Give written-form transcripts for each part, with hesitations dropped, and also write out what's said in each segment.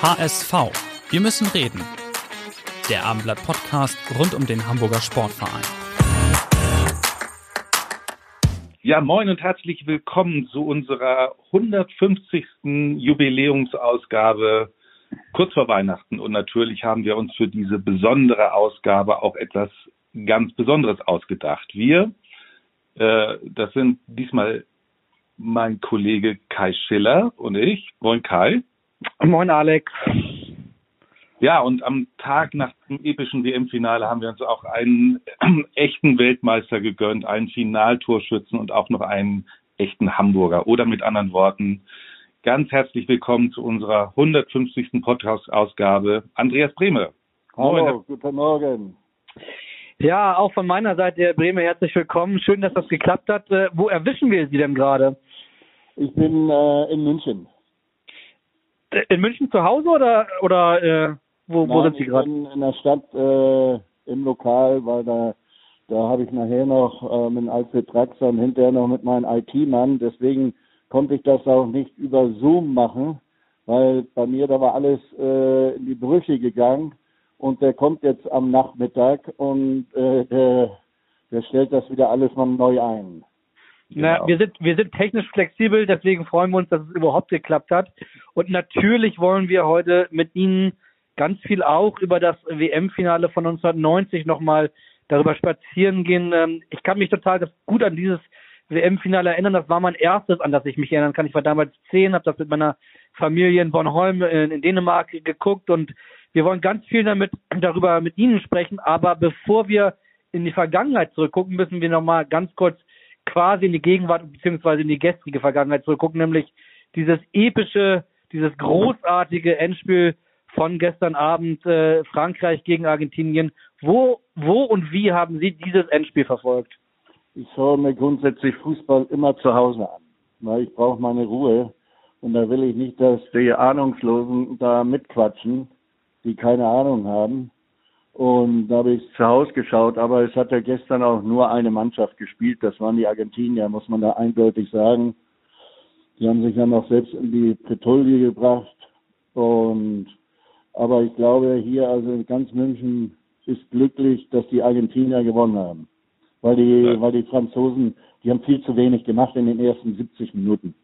HSV. Wir müssen reden. Der Abendblatt-Podcast rund um den Hamburger Sportverein. Ja, moin und herzlich willkommen zu unserer 150. Jubiläumsausgabe kurz vor Weihnachten. Und natürlich haben wir uns für diese besondere Ausgabe auch etwas ganz Besonderes ausgedacht. Wir, das sind diesmal mein Kollege Kai Schiller und ich. Moin Kai. Moin Alex. Ja, und am Tag nach dem epischen WM-Finale haben wir uns auch einen echten Weltmeister gegönnt, einen Finaltorschützen und auch noch einen echten Hamburger. Oder mit anderen Worten, ganz herzlich willkommen zu unserer 150. Podcast-Ausgabe. Andreas Brehme. Hallo, Moin. Guten Morgen. Ja, auch von meiner Seite, Herr Brehme, herzlich willkommen. Schön, dass das geklappt hat. Wo erwischen wir Sie denn gerade? Ich bin in München. In München zu Hause oder wo sind Sie gerade? Ich bin in der Stadt im Lokal, weil da habe ich nachher noch mit Alfred Draxler und hinterher noch mit meinem IT-Mann. Deswegen konnte ich das auch nicht über Zoom machen, weil bei mir da war alles in die Brüche gegangen. Und der kommt jetzt am Nachmittag und der stellt das wieder alles mal neu ein. Genau. Na, wir sind technisch flexibel, deswegen freuen wir uns, dass es überhaupt geklappt hat. Und natürlich wollen wir heute mit Ihnen ganz viel auch über das WM-Finale von 1990 nochmal darüber spazieren gehen. Ich kann mich total gut an dieses WM-Finale erinnern. Das war mein erstes, an das ich mich erinnern kann. Ich war damals 10, habe das mit meiner Familie in Bornholm in Dänemark geguckt. Und wir wollen ganz viel darüber mit Ihnen sprechen. Aber bevor wir in die Vergangenheit zurückgucken, müssen wir nochmal ganz kurz quasi in die Gegenwart bzw. in die gestrige Vergangenheit zurückgucken, nämlich dieses epische, dieses großartige Endspiel von gestern Abend, Frankreich gegen Argentinien. Wo und wie haben Sie dieses Endspiel verfolgt? Ich schaue mir grundsätzlich Fußball immer zu Hause an, weil ich brauche meine Ruhe und da will ich nicht, dass die Ahnungslosen da mitquatschen, die keine Ahnung haben. Und da habe ich zu Hause geschaut, aber es hat ja gestern auch nur eine Mannschaft gespielt, das waren die Argentinier, muss man da eindeutig sagen. Die haben sich ja noch selbst in die Bredouille gebracht. Aber ich glaube hier, also ganz München ist glücklich, dass die Argentinier gewonnen haben. Weil die Franzosen, die haben viel zu wenig gemacht in den ersten 70 Minuten.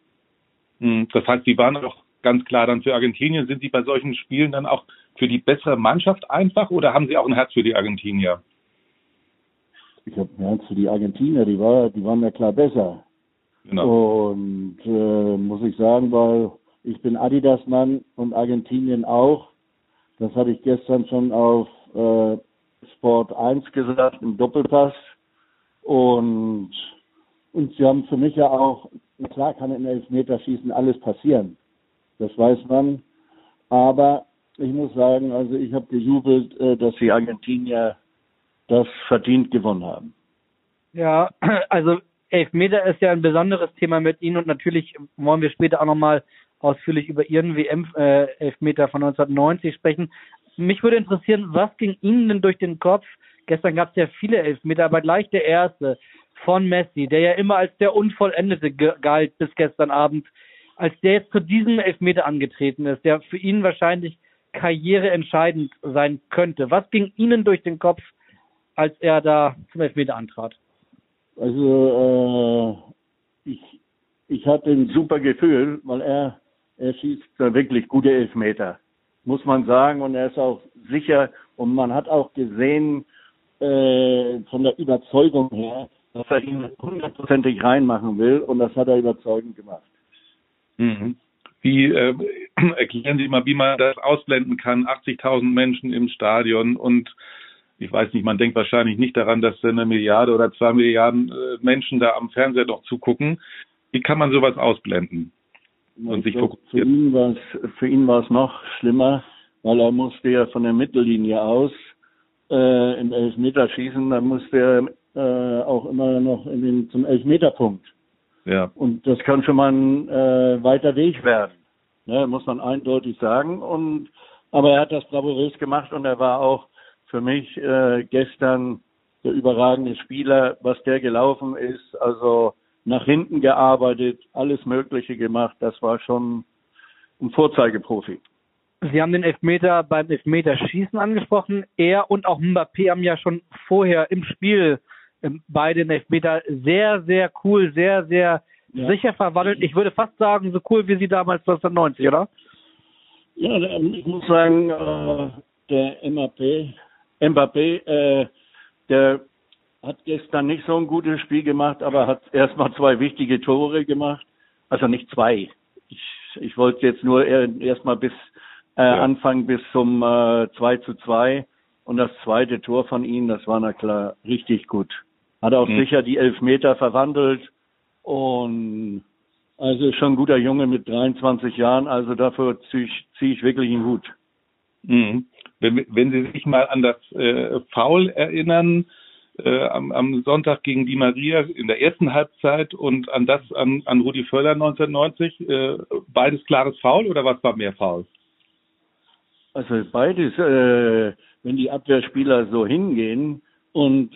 Das heißt, die waren doch ganz klar dann für Argentinien. Sind die bei solchen Spielen dann auch für die bessere Mannschaft einfach oder haben Sie auch ein Herz für die Argentinier? Ich habe ein Herz für die Argentinier, die waren ja klar besser. Genau. Und muss ich sagen, weil ich bin Adidas-Mann und Argentinien auch. Das habe ich gestern schon auf Sport 1 gesagt, im Doppelpass. Und sie haben für mich ja auch, klar kann im Elfmeterschießen alles passieren. Das weiß man. Aber ich muss sagen, also ich habe gejubelt, dass die Argentinier das verdient gewonnen haben. Ja, also Elfmeter ist ja ein besonderes Thema mit Ihnen und natürlich wollen wir später auch nochmal ausführlich über Ihren WM-Elfmeter von 1990 sprechen. Mich würde interessieren, was ging Ihnen denn durch den Kopf? Gestern gab es ja viele Elfmeter, aber gleich der erste von Messi, der ja immer als der Unvollendete galt bis gestern Abend, als der jetzt zu diesem Elfmeter angetreten ist, der für ihn wahrscheinlich karriereentscheidend sein könnte. Was ging Ihnen durch den Kopf, als er da zum Elfmeter antrat? Also ich hatte ein super Gefühl, weil er schießt da wirklich gute Elfmeter, muss man sagen. Und er ist auch sicher und man hat auch gesehen, von der Überzeugung her, dass er ihn hundertprozentig reinmachen will und das hat er überzeugend gemacht. Mhm. Wie erklären Sie mal, wie man das ausblenden kann? 80.000 Menschen im Stadion und ich weiß nicht, man denkt wahrscheinlich nicht daran, dass 1 Milliarde oder 2 Milliarden Menschen da am Fernseher doch zugucken. Wie kann man sowas ausblenden? und sich fokussiert. Für ihn war es noch schlimmer, weil er musste ja von der Mittellinie aus im Elfmeter schießen, dann musste er auch immer noch zum Elfmeterpunkt. Ja. Und das kann schon mal ein weiter Weg werden, ne, muss man eindeutig sagen. Aber er hat das bravourös gemacht und er war auch für mich gestern der überragende Spieler, was der gelaufen ist, also nach hinten gearbeitet, alles Mögliche gemacht. Das war schon ein Vorzeigeprofi. Sie haben den Elfmeter beim Elfmeterschießen angesprochen. Er und auch Mbappé haben ja schon vorher im Spiel bei den Elfmeter sehr, sehr cool, sehr, sehr sicher verwandelt. Ich würde fast sagen, so cool wie Sie damals 1990, oder? Ja, ich muss sagen, der Mbappé, der hat gestern nicht so ein gutes Spiel gemacht, aber hat erstmal 2 wichtige Tore gemacht. Also nicht 2. Ich wollte jetzt nur erstmal bis Anfang bis zum 2:2. Und das zweite Tor von ihm, das war na klar richtig gut. Hat auch sicher die Elfmeter verwandelt. Und also schon ein guter Junge mit 23 Jahren. Also dafür zieh ich wirklich einen Hut. Mhm. Wenn Sie sich mal an das Foul erinnern, am Sonntag gegen Di Maria in der ersten Halbzeit und an Rudi Völler 1990, beides klares Foul oder was war mehr Foul? Also beides, wenn die Abwehrspieler so hingehen und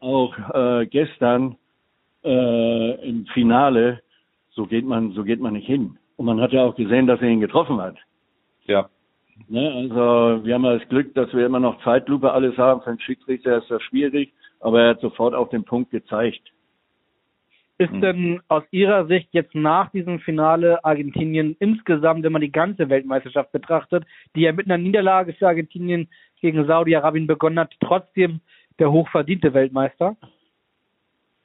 auch gestern im Finale, so geht man nicht hin. Und man hat ja auch gesehen, dass er ihn getroffen hat. Ja. Ne, also wir haben ja das Glück, dass wir immer noch Zeitlupe alles haben. Für einen Schiedsrichter ist das schwierig, aber er hat sofort auf den Punkt gezeigt. Ist denn aus Ihrer Sicht jetzt nach diesem Finale Argentinien insgesamt, wenn man die ganze Weltmeisterschaft betrachtet, die ja mit einer Niederlage für Argentinien gegen Saudi Arabien begonnen hat, trotzdem der hochverdiente Weltmeister?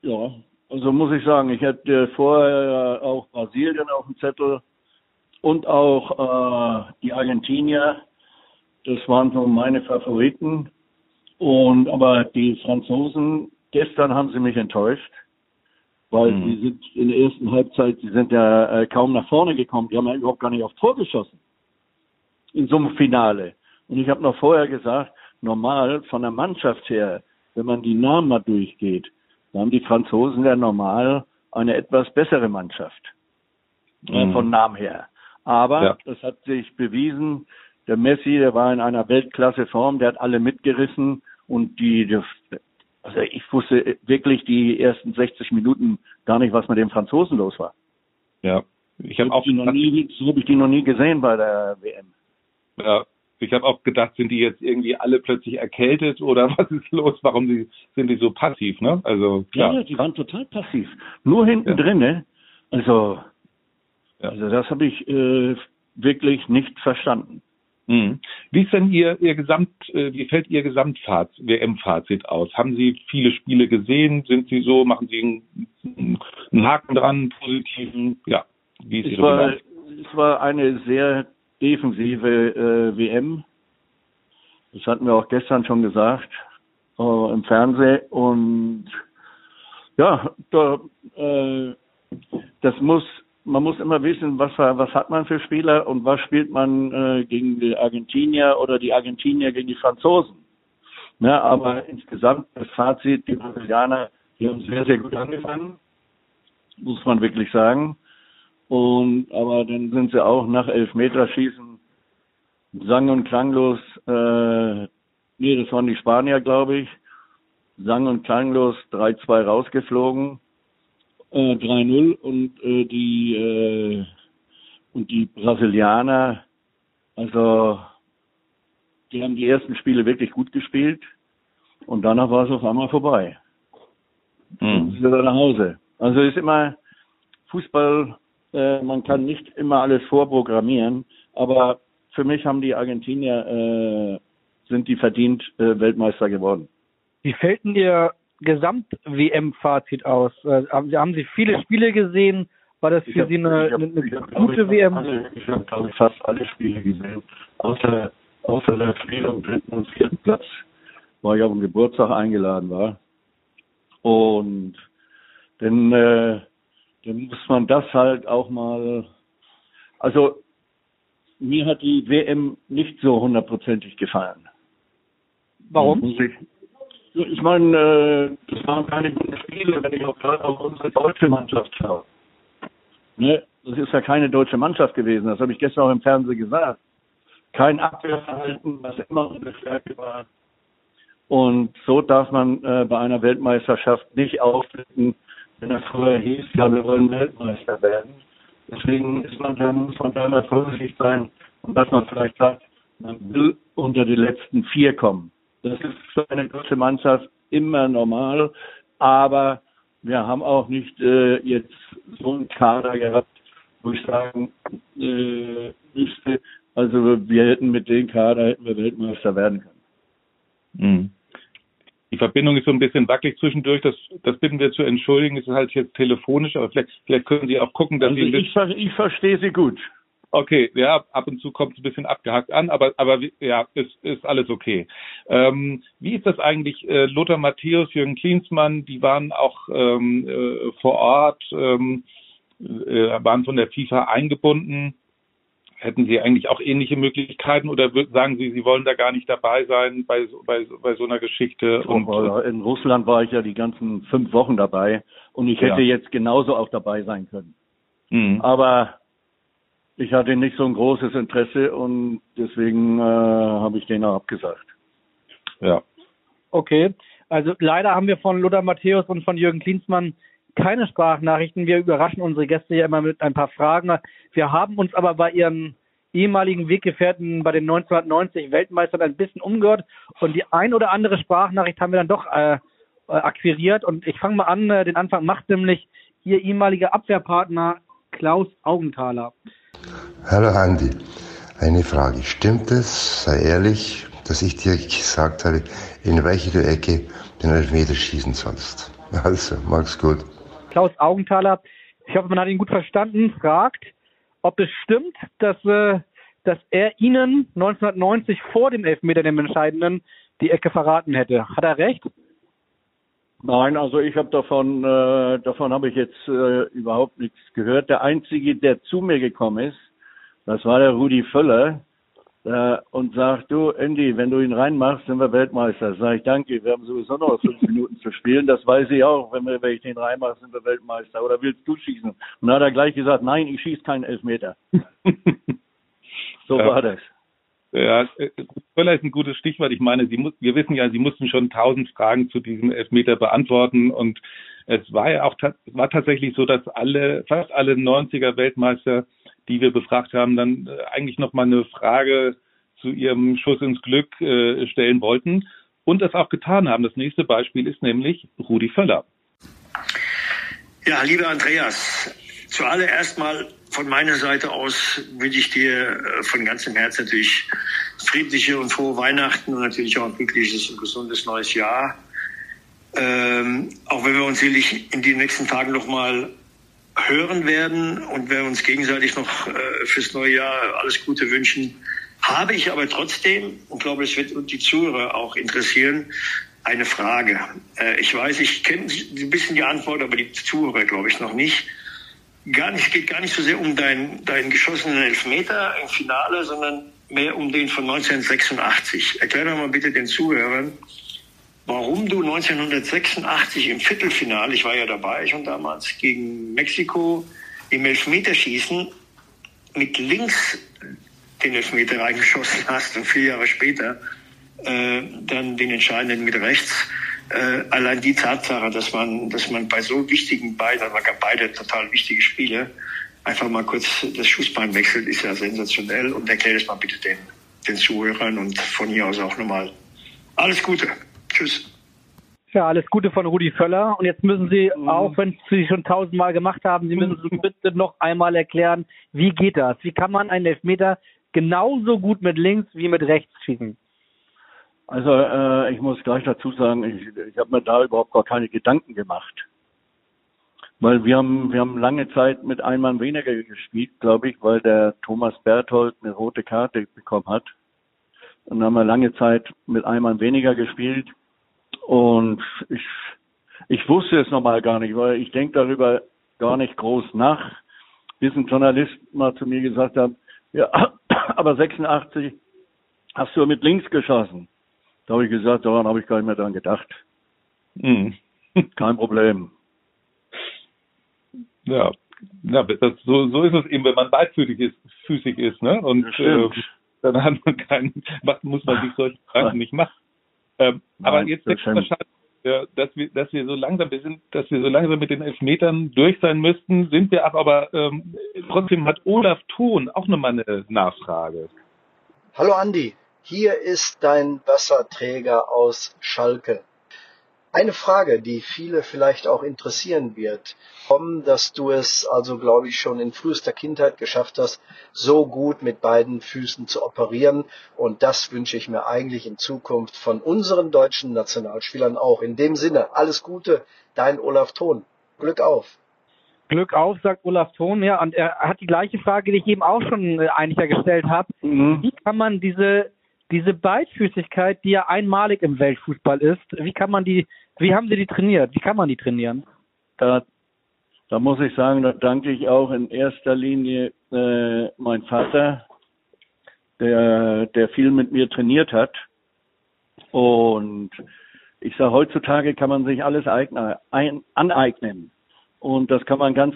Ja, also muss ich sagen, ich hätte vorher auch Brasilien auf dem Zettel und auch die Argentinier, das waren so meine Favoriten. Aber die Franzosen, gestern haben sie mich enttäuscht, weil die sind in der ersten Halbzeit, die sind ja kaum nach vorne gekommen, die haben ja überhaupt gar nicht auf Tor geschossen in so einem Finale. Und ich habe noch vorher gesagt, normal von der Mannschaft her, wenn man die Namen mal durchgeht, dann haben die Franzosen ja normal eine etwas bessere Mannschaft von Namen her. Aber das hat sich bewiesen, der Messi, der war in einer Weltklasseform, der hat alle mitgerissen und also ich wusste wirklich die ersten 60 Minuten gar nicht, was mit dem Franzosen los war. Ja, ich habe auch die noch nie gesehen bei der WM. Ja, ich habe auch gedacht, sind die jetzt irgendwie alle plötzlich erkältet oder was ist los? Warum sind die so passiv, ne? Also klar. Ja, die waren total passiv. Nur hinten drinne, Also das habe ich wirklich nicht verstanden. Mhm. Wie ist denn wie fällt Ihr Gesamtfazit, WM-Fazit aus? Haben Sie viele Spiele gesehen? Sind Sie so, machen Sie einen Haken dran, einen positiven? Ja, wie ist Ihre Bilanz? Es war eine sehr defensive WM. Das hatten wir auch gestern schon gesagt im Fernsehen. Und ja, man muss immer wissen, was hat man für Spieler und was spielt man gegen die Argentinier oder die Argentinier gegen die Franzosen. Ja, aber insgesamt das Fazit, die Brasilianer, die haben sehr, sehr gut angefangen, muss man wirklich sagen. Aber dann sind sie auch nach Elfmeterschießen sang- und klanglos, das waren die Spanier, glaube ich, sang- und klanglos 3-2 rausgeflogen. 3-0 und die Brasilianer, also die haben die ersten Spiele wirklich gut gespielt und danach war es auf einmal vorbei. Dann sind wir nach Hause. Also ist immer Fußball, man kann nicht immer alles vorprogrammieren, aber für mich haben die Argentinier, sind die verdient Weltmeister geworden. Wie fällt denn Ihr Gesamt-WM-Fazit aus? Haben Sie viele Spiele gesehen? War das für Sie eine gute WM? Ich habe, glaube ich, fast alle Spiele gesehen. Außer der Spiel am 3. und 4. Platz, weil ich auf den Geburtstag eingeladen war. Und dann muss man das halt auch mal Also mir hat die WM nicht so hundertprozentig gefallen. Warum? Ich meine, das waren keine guten Spiele, wenn ich auch gerade auf unsere deutsche Mannschaft schaue. Ne? Das ist ja keine deutsche Mannschaft gewesen, das habe ich gestern auch im Fernsehen gesagt. Kein Abwehrverhalten, was immer unsere Stärke war. Und so darf man bei einer Weltmeisterschaft nicht auftreten, wenn das vorher hieß, ja, wir wollen Weltmeister werden. Deswegen muss man da mal vorsichtig sein und dass man vielleicht sagt, man will unter die letzten 4 kommen. Das ist für eine deutsche Mannschaft immer normal, aber wir haben auch nicht jetzt so einen Kader gehabt, wo ich sagen müsste, also wir hätten mit dem Kader hätten wir Weltmeister werden können. Mhm. Die Verbindung ist so ein bisschen wackelig zwischendurch, das bitten wir zu entschuldigen, es ist halt jetzt telefonisch, aber vielleicht können Sie auch gucken, dass also Sie... Ich verstehe Sie gut. Okay, ja, ab und zu kommt es ein bisschen abgehackt an, aber ja, ist alles okay. Wie ist das eigentlich, Lothar Matthäus, Jürgen Klinsmann, die waren auch vor Ort, waren von der FIFA eingebunden. Hätten Sie eigentlich auch ähnliche Möglichkeiten oder sagen Sie, Sie wollen da gar nicht dabei sein bei so einer Geschichte? Und in Russland war ich ja die ganzen 5 Wochen dabei und ich hätte jetzt genauso auch dabei sein können. Mhm. Aber ich hatte nicht so ein großes Interesse und deswegen habe ich den auch abgesagt. Ja. Okay, also leider haben wir von Lothar Matthäus und von Jürgen Klinsmann keine Sprachnachrichten. Wir überraschen unsere Gäste ja immer mit ein paar Fragen. Wir haben uns aber bei ihren ehemaligen Weggefährten bei den 1990 Weltmeistern ein bisschen umgehört und die ein oder andere Sprachnachricht haben wir dann doch akquiriert. Und ich fange mal an, den Anfang macht nämlich ihr ehemaliger Abwehrpartner Klaus Augenthaler. Hallo Andi, eine Frage. Stimmt es, sei ehrlich, dass ich dir gesagt habe, in welche du Ecke den Elfmeter schießen sollst? Also, mach's gut. Klaus Augenthaler, ich hoffe, man hat ihn gut verstanden, fragt, ob es stimmt, dass er Ihnen 1990 vor dem Elfmeter, dem Entscheidenden, die Ecke verraten hätte. Hat er recht? Nein, also ich habe davon habe ich jetzt überhaupt nichts gehört. Der Einzige, der zu mir gekommen ist, das war der Rudi Völler und sagt, du Andy, wenn du ihn reinmachst, sind wir Weltmeister. Sag ich, danke, wir haben sowieso noch 5 Minuten zu spielen, das weiß ich auch, wenn ich den reinmache, sind wir Weltmeister. Oder willst du schießen? Und dann hat er gleich gesagt, nein, ich schieße keinen Elfmeter. So war das. Ja, Völler ist ein gutes Stichwort. Ich meine, wir wissen ja, Sie mussten schon 1000 Fragen zu diesem Elfmeter beantworten und es war ja auch tatsächlich so, dass fast alle 90er Weltmeister, die wir befragt haben, dann eigentlich nochmal eine Frage zu ihrem Schuss ins Glück stellen wollten und das auch getan haben. Das nächste Beispiel ist nämlich Rudi Völler. Ja, lieber Andreas, zuallererst mal von meiner Seite aus wünsche ich dir von ganzem Herzen natürlich friedliche und frohe Weihnachten und natürlich auch ein glückliches und gesundes neues Jahr. Auch wenn wir uns sicherlich in den nächsten Tagen nochmal hören werden und wir uns gegenseitig noch fürs neue Jahr alles Gute wünschen, habe ich aber trotzdem, und glaube, es wird die Zuhörer auch interessieren, eine Frage. Ich weiß, ich kenne ein bisschen die Antwort, aber die Zuhörer, glaube ich, noch nicht. Geht gar nicht so sehr um deinen geschossenen Elfmeter im Finale, sondern mehr um den von 1986. Erklär doch mal bitte den Zuhörern, warum du 1986 im Viertelfinale, ich war ja dabei schon damals, gegen Mexiko im Elfmeterschießen mit links den Elfmeter reingeschossen hast und 4 Jahre später dann den entscheidenden mit rechts. Allein die Tatsache, dass man bei so wichtigen beide total wichtige Spiele, einfach mal kurz das Schussbein wechselt, ist ja sensationell. Und erklär das mal bitte den Zuhörern und von hier aus auch nochmal. Alles Gute. Tschüss. Ja, alles Gute von Rudi Völler. Und jetzt müssen Sie, auch wenn Sie schon 1000-mal gemacht haben, Sie müssen bitte noch einmal erklären, wie geht das? Wie kann man einen Elfmeter genauso gut mit links wie mit rechts schießen? Also ich muss gleich dazu sagen, ich habe mir da überhaupt gar keine Gedanken gemacht. Weil wir haben lange Zeit mit einem Mann weniger gespielt, glaube ich, weil der Thomas Berthold eine rote Karte bekommen hat. Und dann haben wir lange Zeit mit einem Mann weniger gespielt. Und ich wusste es nochmal gar nicht, weil ich denke darüber gar nicht groß nach. bis ein Journalist mal zu mir gesagt hat, ja, aber 86 hast du mit links geschossen. Da habe ich gesagt, daran habe ich gar nicht mehr dran gedacht. Mhm. Kein Problem. Ja, ja, das, so ist es eben, wenn man beidfüßig ist, ne? Und dann hat man keinen, muss man sich solche Gedanken nicht machen. Nein, aber jetzt denkt man ja, dass wir so langsam mit den Elfmetern durch sein müssten, sind wir aber trotzdem hat Olaf Thon auch nochmal eine Nachfrage. Hallo Andi, hier ist dein Wasserträger aus Schalke. Eine Frage, die viele vielleicht auch interessieren wird, dass du es also, glaube ich, schon in frühester Kindheit geschafft hast, so gut mit beiden Füßen zu operieren. Und das wünsche ich mir eigentlich in Zukunft von unseren deutschen Nationalspielern auch. In dem Sinne, alles Gute, dein Olaf Thon. Glück auf. Glück auf, sagt Olaf Thon. Ja, und er hat die gleiche Frage, die ich eben auch schon eigentlich gestellt habe. Mhm. Wie kann man diese Beidfüßigkeit, die ja einmalig im Weltfußball ist, wie haben Sie die trainiert? Wie kann man die trainieren? Da muss ich sagen, da danke ich auch in erster Linie meinem Vater, der viel mit mir trainiert hat. Und ich sage, heutzutage kann man sich alles aneignen. Und das kann man ganz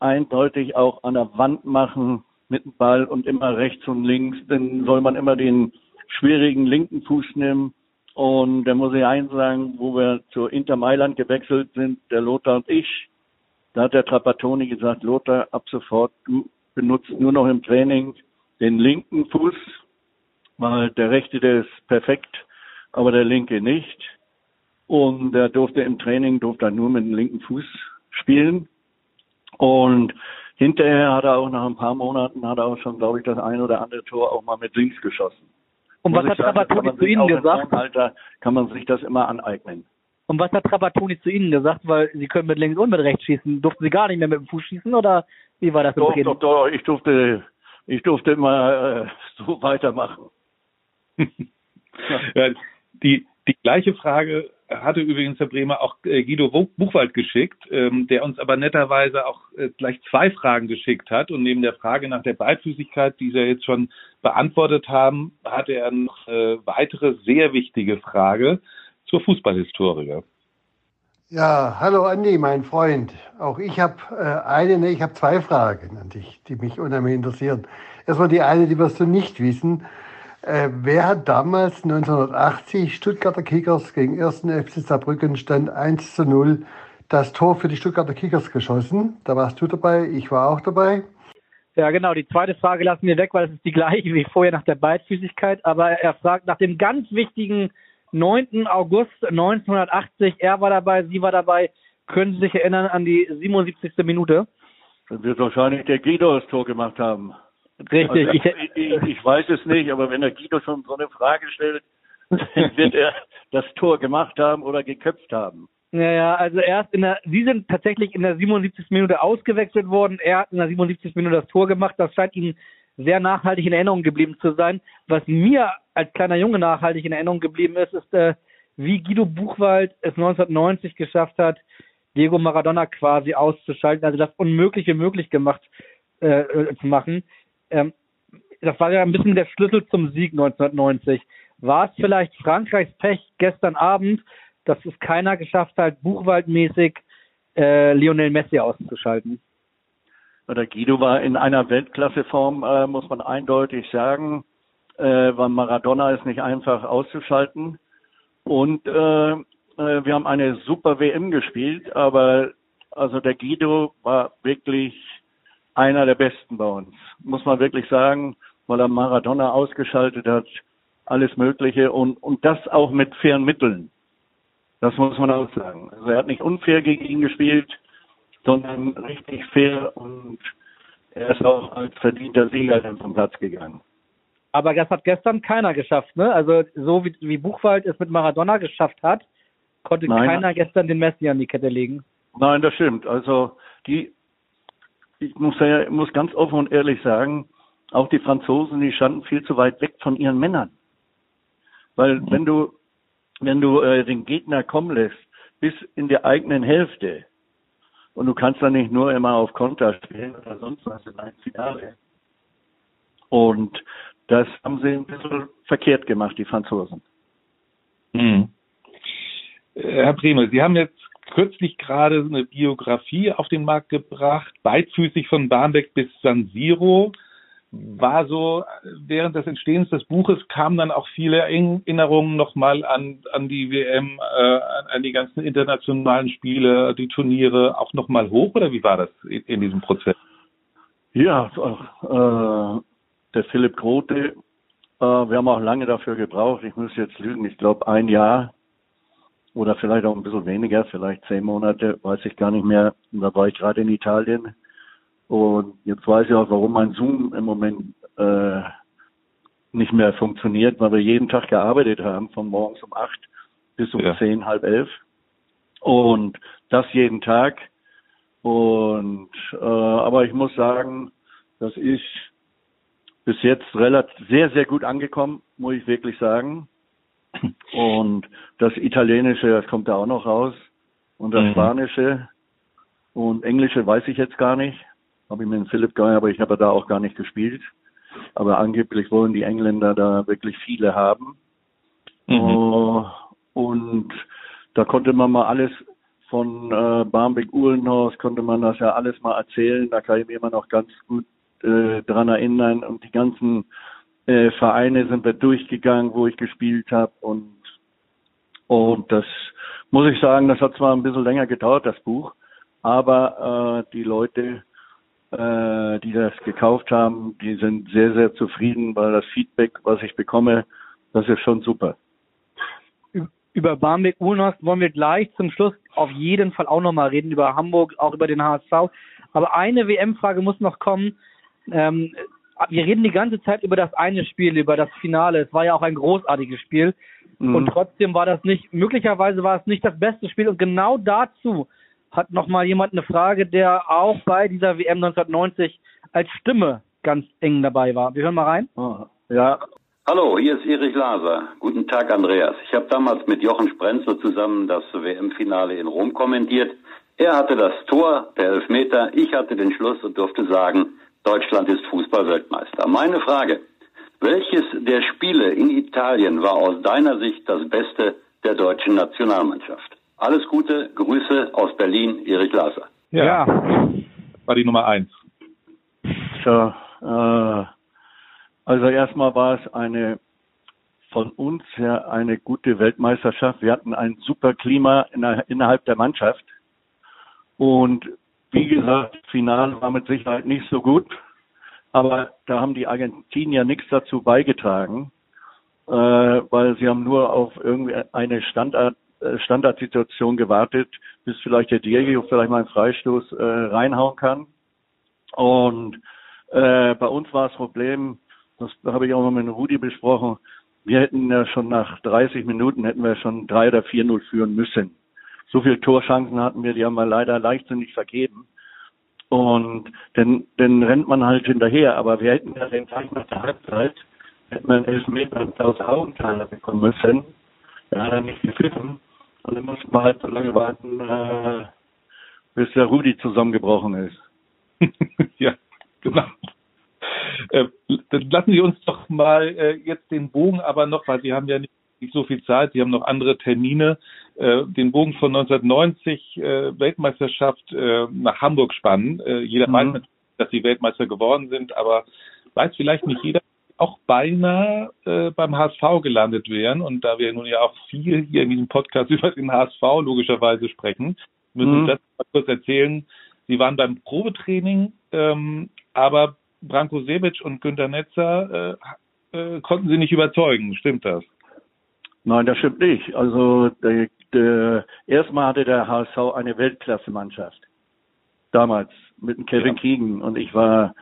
eindeutig auch an der Wand machen mit dem Ball und immer rechts und links. Dann soll man immer den schwierigen linken Fuß nehmen. Und da muss ich eins sagen, wo wir zu Inter Mailand gewechselt sind, der Lothar und ich, da hat der Trapattoni gesagt, Lothar, ab sofort, du benutzt nur noch im Training den linken Fuß, weil der rechte, der ist perfekt, aber der linke nicht. Und er durfte im Training, nur mit dem linken Fuß spielen. Und hinterher hat er auch nach ein paar Monaten, schon, glaube ich, das ein oder andere Tor auch mal mit links geschossen. Und was hat Trapattoni zu Ihnen gesagt? Alter, kann man sich das immer aneignen. Und was hat Trapattoni zu Ihnen gesagt? Weil Sie können mit links und mit rechts schießen. Durften Sie gar nicht mehr mit dem Fuß schießen? Oder wie war das? Doch, ich durfte immer so weitermachen. Ja, die gleiche Frage hatte übrigens Herr Brehme auch Guido Buchwald geschickt, der uns aber netterweise auch gleich zwei Fragen geschickt hat. Und neben der Frage nach der Beidfüßigkeit, die Sie jetzt schon beantwortet haben, hatte er noch eine weitere sehr wichtige Frage zur Fußballhistorie. Ja, hallo Andi, mein Freund. Auch ich habe ich habe zwei Fragen an dich, die mich unheimlich interessieren. Erstmal die eine, die wirst du nicht wissen. Wer hat damals 1980 Stuttgarter Kickers gegen 1. FC Saarbrücken Stand 1:0 das Tor für die Stuttgarter Kickers geschossen? Da warst du dabei, ich war auch dabei. Ja genau, die zweite Frage lassen wir weg, weil es ist die gleiche wie vorher nach der Beidfüßigkeit. Aber er fragt nach dem ganz wichtigen 9. August 1980, er war dabei, sie war dabei. Können Sie sich erinnern an die 77. Minute? Dann wird wahrscheinlich der Guido das Tor gemacht haben. Richtig. Also, ich weiß es nicht, aber wenn der Guido schon so eine Frage stellt, wird er das Tor gemacht haben oder geköpft haben. Naja, also Sie sind tatsächlich in der 77. Minute ausgewechselt worden. Er hat in der 77. Minute das Tor gemacht. Das scheint Ihnen sehr nachhaltig in Erinnerung geblieben zu sein. Was mir als kleiner Junge nachhaltig in Erinnerung geblieben ist, ist, wie Guido Buchwald es 1990 geschafft hat, Diego Maradona quasi auszuschalten, also das Unmögliche möglich gemacht zu machen. Das war ja ein bisschen der Schlüssel zum Sieg 1990. War es vielleicht Frankreichs Pech gestern Abend, dass es keiner geschafft hat, buchwaldmäßig Lionel Messi auszuschalten? Der Guido war in einer Weltklasseform, muss man eindeutig sagen, weil Maradona ist nicht einfach auszuschalten. Und wir haben eine super WM gespielt, aber also der Guido war wirklich einer der Besten bei uns, muss man wirklich sagen, weil er Maradona ausgeschaltet hat, alles Mögliche und das auch mit fairen Mitteln. Das muss man auch sagen. Also er hat nicht unfair gegen ihn gespielt, sondern richtig fair und er ist auch als verdienter Sieger dann vom Platz gegangen. Aber das hat gestern keiner geschafft, ne? Also so wie Buchwald es mit Maradona geschafft hat, konnte keiner gestern den Messi an die Kette legen. Nein, das stimmt. Also ich muss ganz offen und ehrlich sagen, auch die Franzosen, die standen viel zu weit weg von ihren Männern. Weil wenn du den Gegner kommen lässt, bis in der eigenen Hälfte Und du kannst dann nicht nur immer auf Konter spielen oder sonst was in einem Finale. Und das haben sie ein bisschen verkehrt gemacht, die Franzosen. Hm. Herr Brehme, Sie haben jetzt kürzlich gerade eine Biografie auf den Markt gebracht, beidfüßig von Barmbek bis San Siro. War so, während des Entstehens des Buches kamen dann auch viele Erinnerungen nochmal an die WM, an die ganzen internationalen Spiele, die Turniere auch nochmal hoch, oder wie war das in diesem Prozess? Ja, der Philipp Grote, wir haben auch lange dafür gebraucht, ich muss jetzt lügen, ich glaube ein Jahr oder vielleicht auch ein bisschen weniger, vielleicht 10 Monate, weiß ich gar nicht mehr, da war ich gerade in Italien. Und jetzt weiß ich auch, warum mein Zoom im Moment nicht mehr funktioniert, weil wir jeden Tag gearbeitet haben, von morgens um 8 bis um 10, halb 11. Und das jeden Tag. Und aber ich muss sagen, das ist bis jetzt relativ sehr, sehr gut angekommen, muss ich wirklich sagen. Und das Italienische, das kommt da auch noch raus. Und das Spanische und Englische weiß ich jetzt gar nicht. Habe ich mit dem Philipp gegangen, aber ich habe da auch gar nicht gespielt. Aber angeblich wollen die Engländer da wirklich viele haben. Und da konnte man mal alles von Barmbek-Uhlenhorst, konnte man das ja alles mal erzählen. Da kann ich mich immer noch ganz gut dran erinnern. Und die ganzen Vereine sind wir durchgegangen, wo ich gespielt habe. Und das muss ich sagen, das hat zwar ein bisschen länger gedauert, das Buch, aber die Leute, die das gekauft haben, die sind sehr, sehr zufrieden, weil das Feedback, was ich bekomme, das ist schon super. Über Barmbek-Uhlenhorst wollen wir gleich zum Schluss auf jeden Fall auch nochmal reden, über Hamburg, auch über den HSV. Aber eine WM-Frage muss noch kommen. Wir reden die ganze Zeit über das eine Spiel, über das Finale. Es war ja auch ein großartiges Spiel. Und trotzdem war das nicht, möglicherweise war es nicht das beste Spiel. Und genau dazu hat nochmal jemand eine Frage, der auch bei dieser WM 1990 als Stimme ganz eng dabei war. Wir hören mal rein. Oh, ja. Hallo, hier ist Erich Laaser. Guten Tag, Andreas. Ich habe damals mit Jochen Sprenzel zusammen das WM-Finale in Rom kommentiert. Er hatte das Tor, der Elfmeter, ich hatte den Schluss und durfte sagen, Deutschland ist Fußball-Weltmeister. Meine Frage, welches der Spiele in Italien war aus deiner Sicht das Beste der deutschen Nationalmannschaft? Alles Gute, Grüße aus Berlin, Erich Laaser. Ja, war die Nummer 1. So, also erstmal war es eine von uns her eine gute Weltmeisterschaft. Wir hatten ein super Klima innerhalb der Mannschaft. Und wie gesagt, das Finale war mit Sicherheit nicht so gut. Aber da haben die Argentinier nichts dazu beigetragen, weil sie haben nur auf irgendeine Standardsituation gewartet, bis vielleicht der Diego vielleicht mal einen Freistoß reinhauen kann. Und bei uns war das Problem, das habe ich auch mal mit Rudi besprochen, wir hätten ja schon nach 30 Minuten hätten wir schon 3-4-0 führen müssen. So viele Torchancen hatten wir, die haben wir leider leichtsinnig vergeben. Und dann rennt man halt hinterher. Aber wir hätten ja den Tag nach der Halbzeit, hätten wir einen Elfmeter mit Klaus Augenthaler bekommen müssen. Da hat er nicht gepfiffen. Und dann mussten wir halt so lange warten, bis der Rudi zusammengebrochen ist. Ja, genau. Dann lassen Sie uns doch mal jetzt den Bogen aber noch, weil Sie haben ja nicht so viel Zeit, Sie haben noch andere Termine, den Bogen von 1990 Weltmeisterschaft nach Hamburg spannen. Jeder weiß natürlich, dass Sie Weltmeister geworden sind, aber weiß vielleicht nicht jeder, auch beinahe beim HSV gelandet wären. Und da wir nun ja auch viel hier in diesem Podcast über den HSV logischerweise sprechen, müssen wir das mal kurz erzählen. Sie waren beim Probetraining, aber Branko Sevic und Günter Netzer konnten Sie nicht überzeugen. Stimmt das? Nein, das stimmt nicht. Also erstmal hatte der HSV eine Weltklasse-Mannschaft. Damals mit Kevin Keegan. Und ich war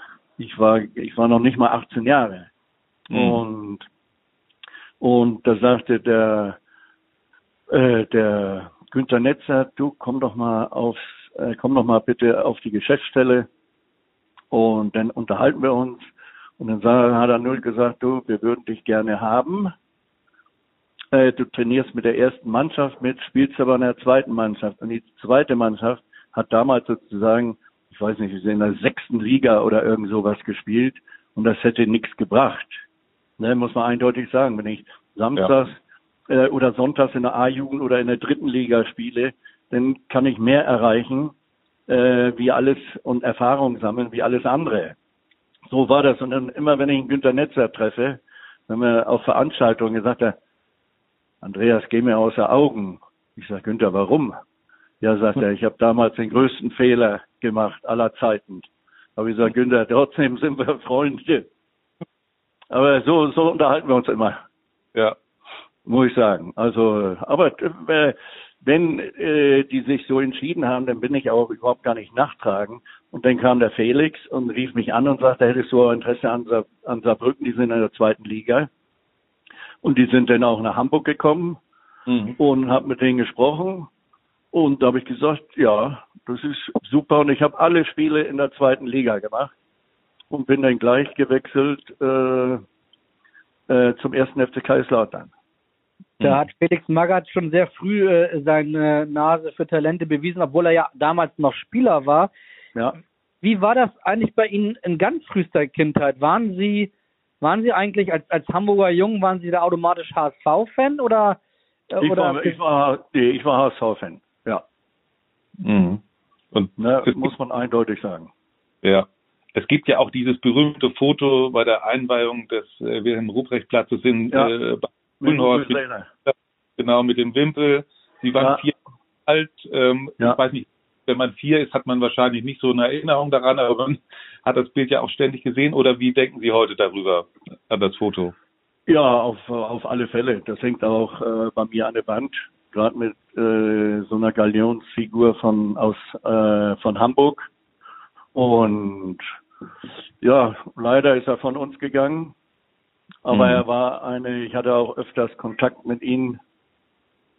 noch nicht mal 18 Jahre. Und da sagte der Günter Netzer, du komm doch mal bitte auf die Geschäftsstelle und dann unterhalten wir uns. Und dann hat er nur gesagt, du, wir würden dich gerne haben. Du trainierst mit der ersten Mannschaft mit, spielst aber in der zweiten Mannschaft. Und die zweite Mannschaft hat damals sozusagen, ich weiß nicht, in der 6. Liga oder irgend sowas gespielt und das hätte nichts gebracht. Ne, muss man eindeutig sagen, wenn ich samstags oder sonntags in der A-Jugend oder in der 3. Liga spiele, dann kann ich mehr erreichen, wie alles und Erfahrung sammeln, wie alles andere. So war das. Und dann immer, wenn ich einen Günter Netzer treffe, wenn wir auf Veranstaltungen gesagt haben, Andreas, geh mir außer Augen. Ich sage, Günter, warum? Ja, sagt er, ich habe damals den größten Fehler gemacht aller Zeiten. Aber ich sage, Günter, trotzdem sind wir Freunde. Aber so unterhalten wir uns immer. Ja. Muss ich sagen. Also, aber wenn die sich so entschieden haben, dann bin ich auch überhaupt gar nicht nachtragen. Und dann kam der Felix und rief mich an und sagte, hättest du auch Interesse an Saarbrücken, die sind in der 2. Liga. Und die sind dann auch nach Hamburg gekommen und habe mit denen gesprochen. Und da habe ich gesagt, ja, das ist super. Und ich habe alle Spiele in der 2. Liga gemacht und bin dann gleich gewechselt zum 1. FC Kaiserslautern. Da hat Felix Magath schon sehr früh seine Nase für Talente bewiesen, obwohl er ja damals noch Spieler war. Ja. Wie war das eigentlich bei Ihnen in ganz frühester Kindheit? Waren Sie eigentlich als Hamburger Jung, waren Sie da automatisch HSV-Fan oder? Ich war HSV-Fan, ja. Mhm. Und ne, muss man eindeutig sagen. Ja. Es gibt ja auch dieses berühmte Foto bei der Einweihung des Wilhelm-Ruprecht-Platzes in Bornholm. Genau, mit dem Wimpel. Sie waren 4 Jahre alt. Ich weiß nicht, wenn man 4 ist, hat man wahrscheinlich nicht so eine Erinnerung daran, aber man hat das Bild ja auch ständig gesehen. Oder wie denken Sie heute darüber, an das Foto? Ja, auf alle Fälle. Das hängt auch bei mir an der Wand, gerade mit so einer Galionsfigur von Hamburg. Und ja, leider ist er von uns gegangen. Aber er war ich hatte auch öfters Kontakt mit ihm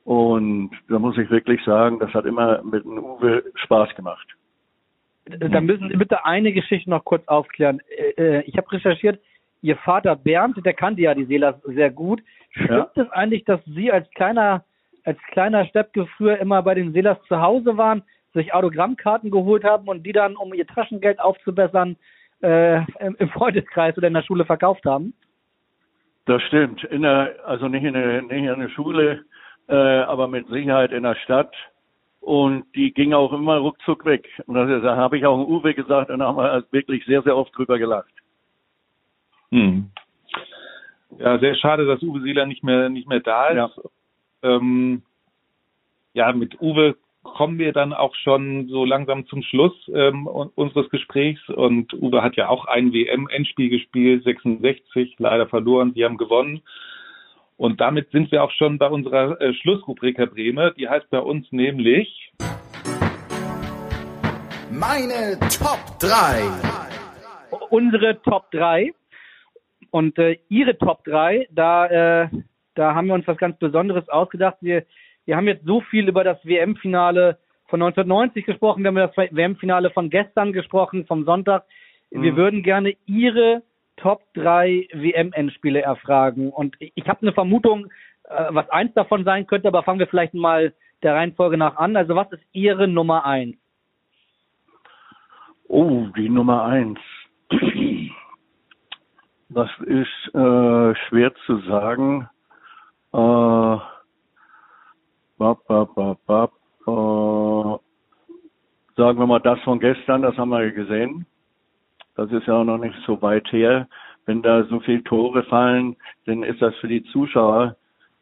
und da muss ich wirklich sagen, das hat immer mit dem Uwe Spaß gemacht. Da müssen Sie bitte eine Geschichte noch kurz aufklären. Ich habe recherchiert, Ihr Vater Bernd, der kannte ja die Seeler sehr gut. Stimmt es eigentlich, dass Sie als kleiner Steppke früher immer bei den Seelers zu Hause waren, sich Autogrammkarten geholt haben und die dann, um Ihr Taschengeld aufzubessern, im Freundeskreis oder in der Schule verkauft haben? Das stimmt. Also nicht in der Schule, aber mit Sicherheit in der Stadt. Und die ging auch immer ruckzuck weg. Und da habe ich auch einen Uwe gesagt und da haben wir wirklich sehr, sehr oft drüber gelacht. Ja, sehr schade, dass Uwe Seeler nicht mehr da ist. Ja. Mit Uwe kommen wir dann auch schon so langsam zum Schluss unseres Gesprächs. Und Uwe hat ja auch ein WM-Endspiel gespielt, 66, leider verloren, Sie haben gewonnen. Und damit sind wir auch schon bei unserer Schlussrubrik, Herr Brehme. Die heißt bei uns nämlich meine Top 3. Unsere Top 3 und Ihre Top 3, da haben wir uns was ganz Besonderes ausgedacht. Wir haben jetzt so viel über das WM-Finale von 1990 gesprochen, wir haben über das WM-Finale von gestern gesprochen, vom Sonntag. Wir würden gerne Ihre Top 3 WM-Endspiele erfragen. Und ich habe eine Vermutung, was eins davon sein könnte, aber fangen wir vielleicht mal der Reihenfolge nach an. Also was ist Ihre Nummer 1? Oh, die Nummer 1. Das ist schwer zu sagen. Sagen wir mal, das von gestern, das haben wir gesehen. Das ist ja auch noch nicht so weit her. Wenn da so viele Tore fallen, dann ist das für die Zuschauer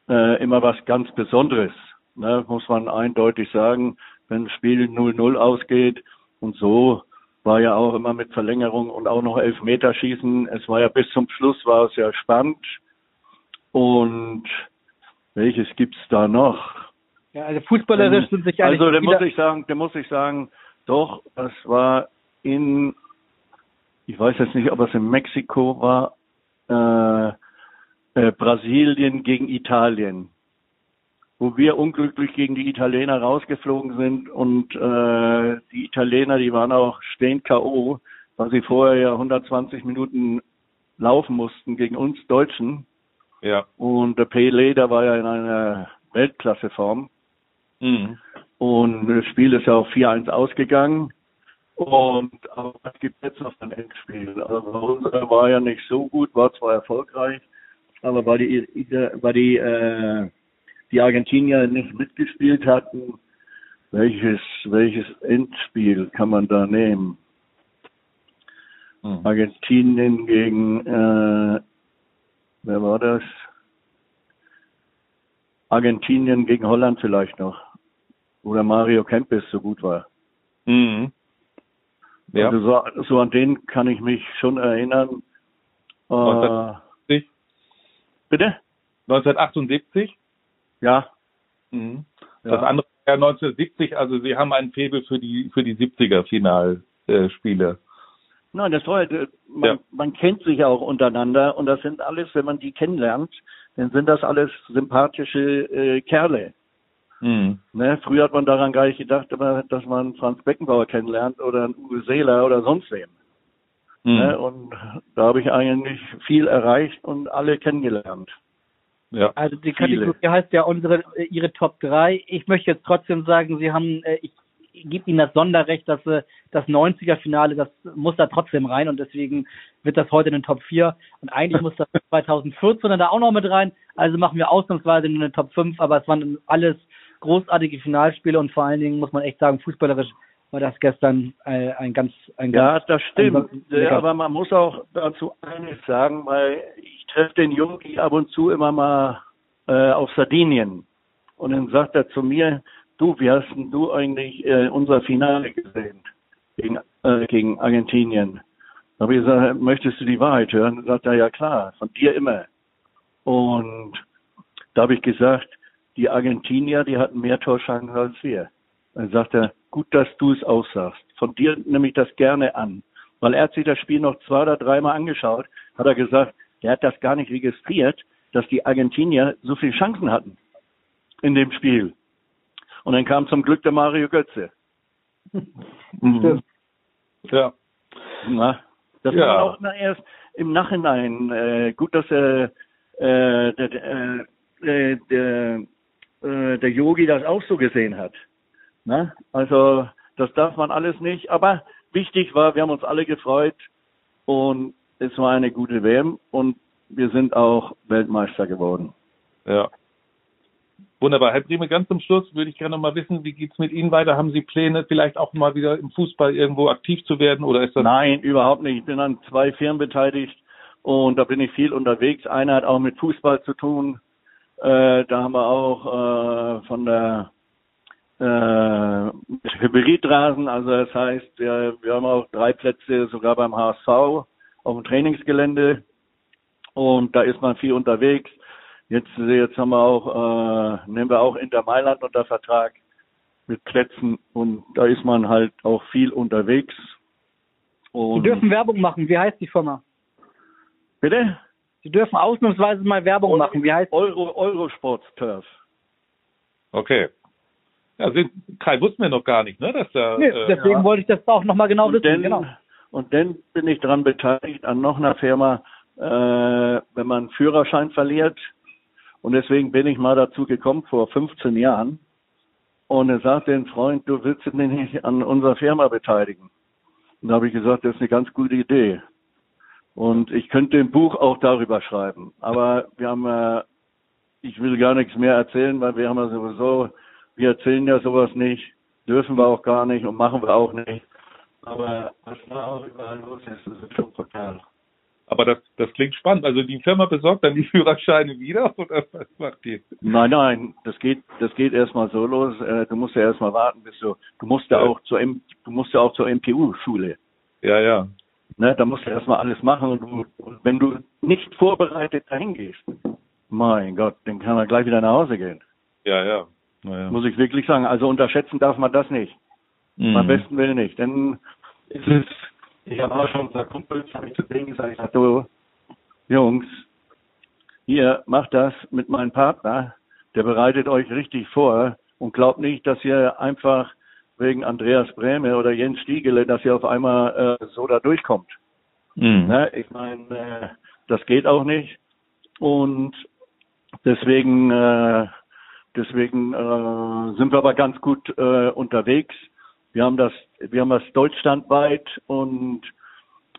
immer was ganz Besonderes. Ne? Muss man eindeutig sagen, wenn ein Spiel 0-0 ausgeht. Und so war ja auch immer mit Verlängerung und auch noch Elfmeterschießen. Es war ja bis zum Schluss, war es ja spannend. Und welches gibt's da noch? Ja, also fußballerisch sind sich eigentlich... Also da muss ich sagen, doch, das war ich weiß jetzt nicht, ob es in Mexiko war, Brasilien gegen Italien, wo wir unglücklich gegen die Italiener rausgeflogen sind und die Italiener, die waren auch stehend K.O., weil sie vorher ja 120 Minuten laufen mussten gegen uns Deutschen. Ja. Und der Pelé, der war ja in einer Weltklasseform. Und das Spiel ist ja auch 4-1 ausgegangen. Und aber es gibt jetzt noch ein Endspiel. Also bei uns war ja nicht so gut, war zwar erfolgreich, aber weil die Argentinier nicht mitgespielt hatten, welches Endspiel kann man da nehmen? Argentinien gegen wer war das? Argentinien gegen Holland vielleicht noch. Oder Mario Kempis so gut war. Mhm. Ja. Also so an den kann ich mich schon erinnern. 1978? Bitte? 1978? Ja. Mhm. Das andere war 1970, also Sie haben einen Faible für die 70er-Finalspiele. Nein, das war halt, man kennt sich auch untereinander und das sind alles, wenn man die kennenlernt, dann sind das alles sympathische Kerle. Mhm. Ne? Früher hat man daran gar nicht gedacht, dass man Franz Beckenbauer kennenlernt oder einen Uwe Seeler oder sonst wen. Mhm. Ne? Und da habe ich eigentlich viel erreicht und alle kennengelernt. Ja. Also die Kategorie heißt ja Ihre Top 3. Ich möchte jetzt trotzdem sagen, Sie haben... Ich gebe Ihnen das Sonderrecht, dass das 90er-Finale, das muss da trotzdem rein und deswegen wird das heute in den Top 4 und eigentlich muss das 2014 dann da auch noch mit rein, also machen wir ausnahmsweise in den Top 5, aber es waren alles großartige Finalspiele und vor allen Dingen muss man echt sagen, fußballerisch war das gestern das stimmt, aber man muss auch dazu eines sagen, weil ich treffe den Junkie ab und zu immer mal auf Sardinien und dann sagt er zu mir, du, wie hast denn du eigentlich unser Finale gesehen gegen Argentinien? Da habe ich gesagt, möchtest du die Wahrheit hören? Da sagt er, ja klar, von dir immer. Und da habe ich gesagt, die Argentinier, die hatten mehr Torschancen als wir. Dann sagt er, gut, dass du es aussagst. Von dir nehme ich das gerne an. Weil er hat sich das Spiel noch 2 oder 3 Mal angeschaut, hat er gesagt, er hat das gar nicht registriert, dass die Argentinier so viele Chancen hatten in dem Spiel. Und dann kam zum Glück der Mario Götze. Mhm. Ja. Na, das war auch erst im Nachhinein. Gut, dass der Yogi das auch so gesehen hat. Na? Also das darf man alles nicht. Aber wichtig war, wir haben uns alle gefreut. Und es war eine gute WM. Und wir sind auch Weltmeister geworden. Ja. Wunderbar. Herr Brehme, ganz zum Schluss würde ich gerne noch mal wissen, wie geht's mit Ihnen weiter? Haben Sie Pläne, vielleicht auch mal wieder im Fußball irgendwo aktiv zu werden? Oder ist das... Nein, überhaupt nicht. Ich bin an 2 Firmen beteiligt und da bin ich viel unterwegs. Einer hat auch mit Fußball zu tun. Da haben wir auch von der Hybridrasen, also das heißt, wir haben auch 3 Plätze sogar beim HSV auf dem Trainingsgelände und da ist man viel unterwegs. Jetzt haben wir auch, nehmen wir auch Inter Mailand unter Vertrag mit Plätzen und da ist man halt auch viel unterwegs. Und Sie dürfen Werbung machen. Wie heißt die Firma? Bitte? Sie dürfen ausnahmsweise mal Werbung machen. Wie heißt Eurosports-Turf. Okay. Ja, Kai wussten wir noch gar nicht, ne? Dass da, nee, deswegen wollte ich das auch nochmal genau wissen. Und dann bin ich daran beteiligt an noch einer Firma, wenn man einen Führerschein verliert. Und deswegen bin ich mal dazu gekommen, vor 15 Jahren. Und er sagte ein Freund, du willst dich nicht an unserer Firma beteiligen. Und da habe ich gesagt, das ist eine ganz gute Idee. Und ich könnte ein Buch auch darüber schreiben. Aber wir haben, ich will gar nichts mehr erzählen, weil wir haben ja sowieso, wir erzählen ja sowas nicht, dürfen wir auch gar nicht und machen wir auch nicht. Aber was da auch überall los ist, das ist schon brutal. Aber das klingt spannend. Also die Firma besorgt dann die Führerscheine wieder oder was macht die? Nein, das geht erstmal so los. Du musst ja erstmal warten, bis du musst ja auch zur MPU-Schule. Ja, ja. Ne, da musst du erstmal alles machen und wenn du nicht vorbereitet dahin gehst, mein Gott, dann kann man gleich wieder nach Hause gehen. Ja, ja. Naja. Muss ich wirklich sagen. Also unterschätzen darf man das nicht. Mhm. Am besten will nicht. Denn es ist Ich habe auch schon gesagt, Kumpels, habe ich zu denen gesagt, ich sagte, du, Jungs, hier, macht das mit meinem Partner, der bereitet euch richtig vor und glaubt nicht, dass ihr einfach wegen Andreas Brehme oder Jens Stiegele, dass ihr auf einmal so da durchkommt. Mhm. Ne? Ich meine, das geht auch nicht und deswegen Deswegen sind wir aber ganz gut unterwegs. Wir haben das deutschlandweit und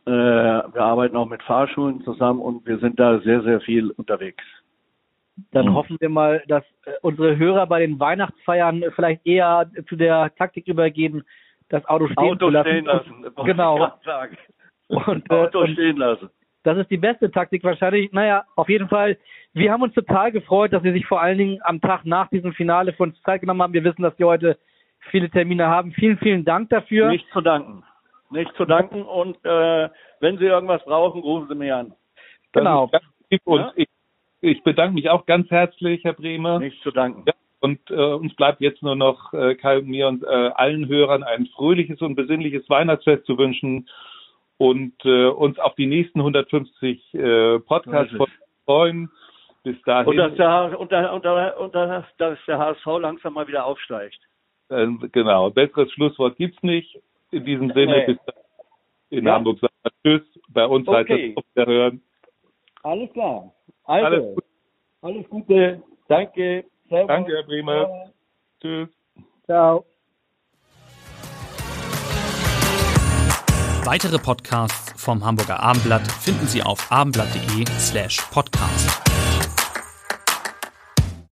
wir arbeiten auch mit Fahrschulen zusammen und wir sind da sehr, sehr viel unterwegs. Dann hoffen wir mal, dass unsere Hörer bei den Weihnachtsfeiern vielleicht eher zu der Taktik übergehen, das Auto stehen lassen. Genau. Auto stehen lassen. Das ist die beste Taktik wahrscheinlich. Naja, auf jeden Fall, wir haben uns total gefreut, dass Sie sich vor allen Dingen am Tag nach diesem Finale für uns Zeit genommen haben. Wir wissen, dass Sie heute viele Termine haben. Vielen, vielen Dank dafür. Nicht zu danken. Nicht zu danken. Und wenn Sie irgendwas brauchen, rufen Sie mich an. Genau. Und ich bedanke mich auch ganz herzlich, Herr Brehme. Nicht zu danken. Ja, und uns bleibt jetzt nur noch Kai und mir und allen Hörern ein fröhliches und besinnliches Weihnachtsfest zu wünschen. Und uns auf die nächsten 150 Podcasts freuen. Bis dahin. Und dass der HSV langsam mal wieder aufsteigt. Genau. Besseres Schlusswort gibt's nicht. In diesem Sinne, bis dann in Hamburg. Tschüss. Bei uns heißt es auf der Hören. Alles klar. Also, alles Gute. Danke. Servus. Danke, Herr Brehme. Tschüss. Ciao. Weitere Podcasts vom Hamburger Abendblatt finden Sie auf abendblatt.de/podcast.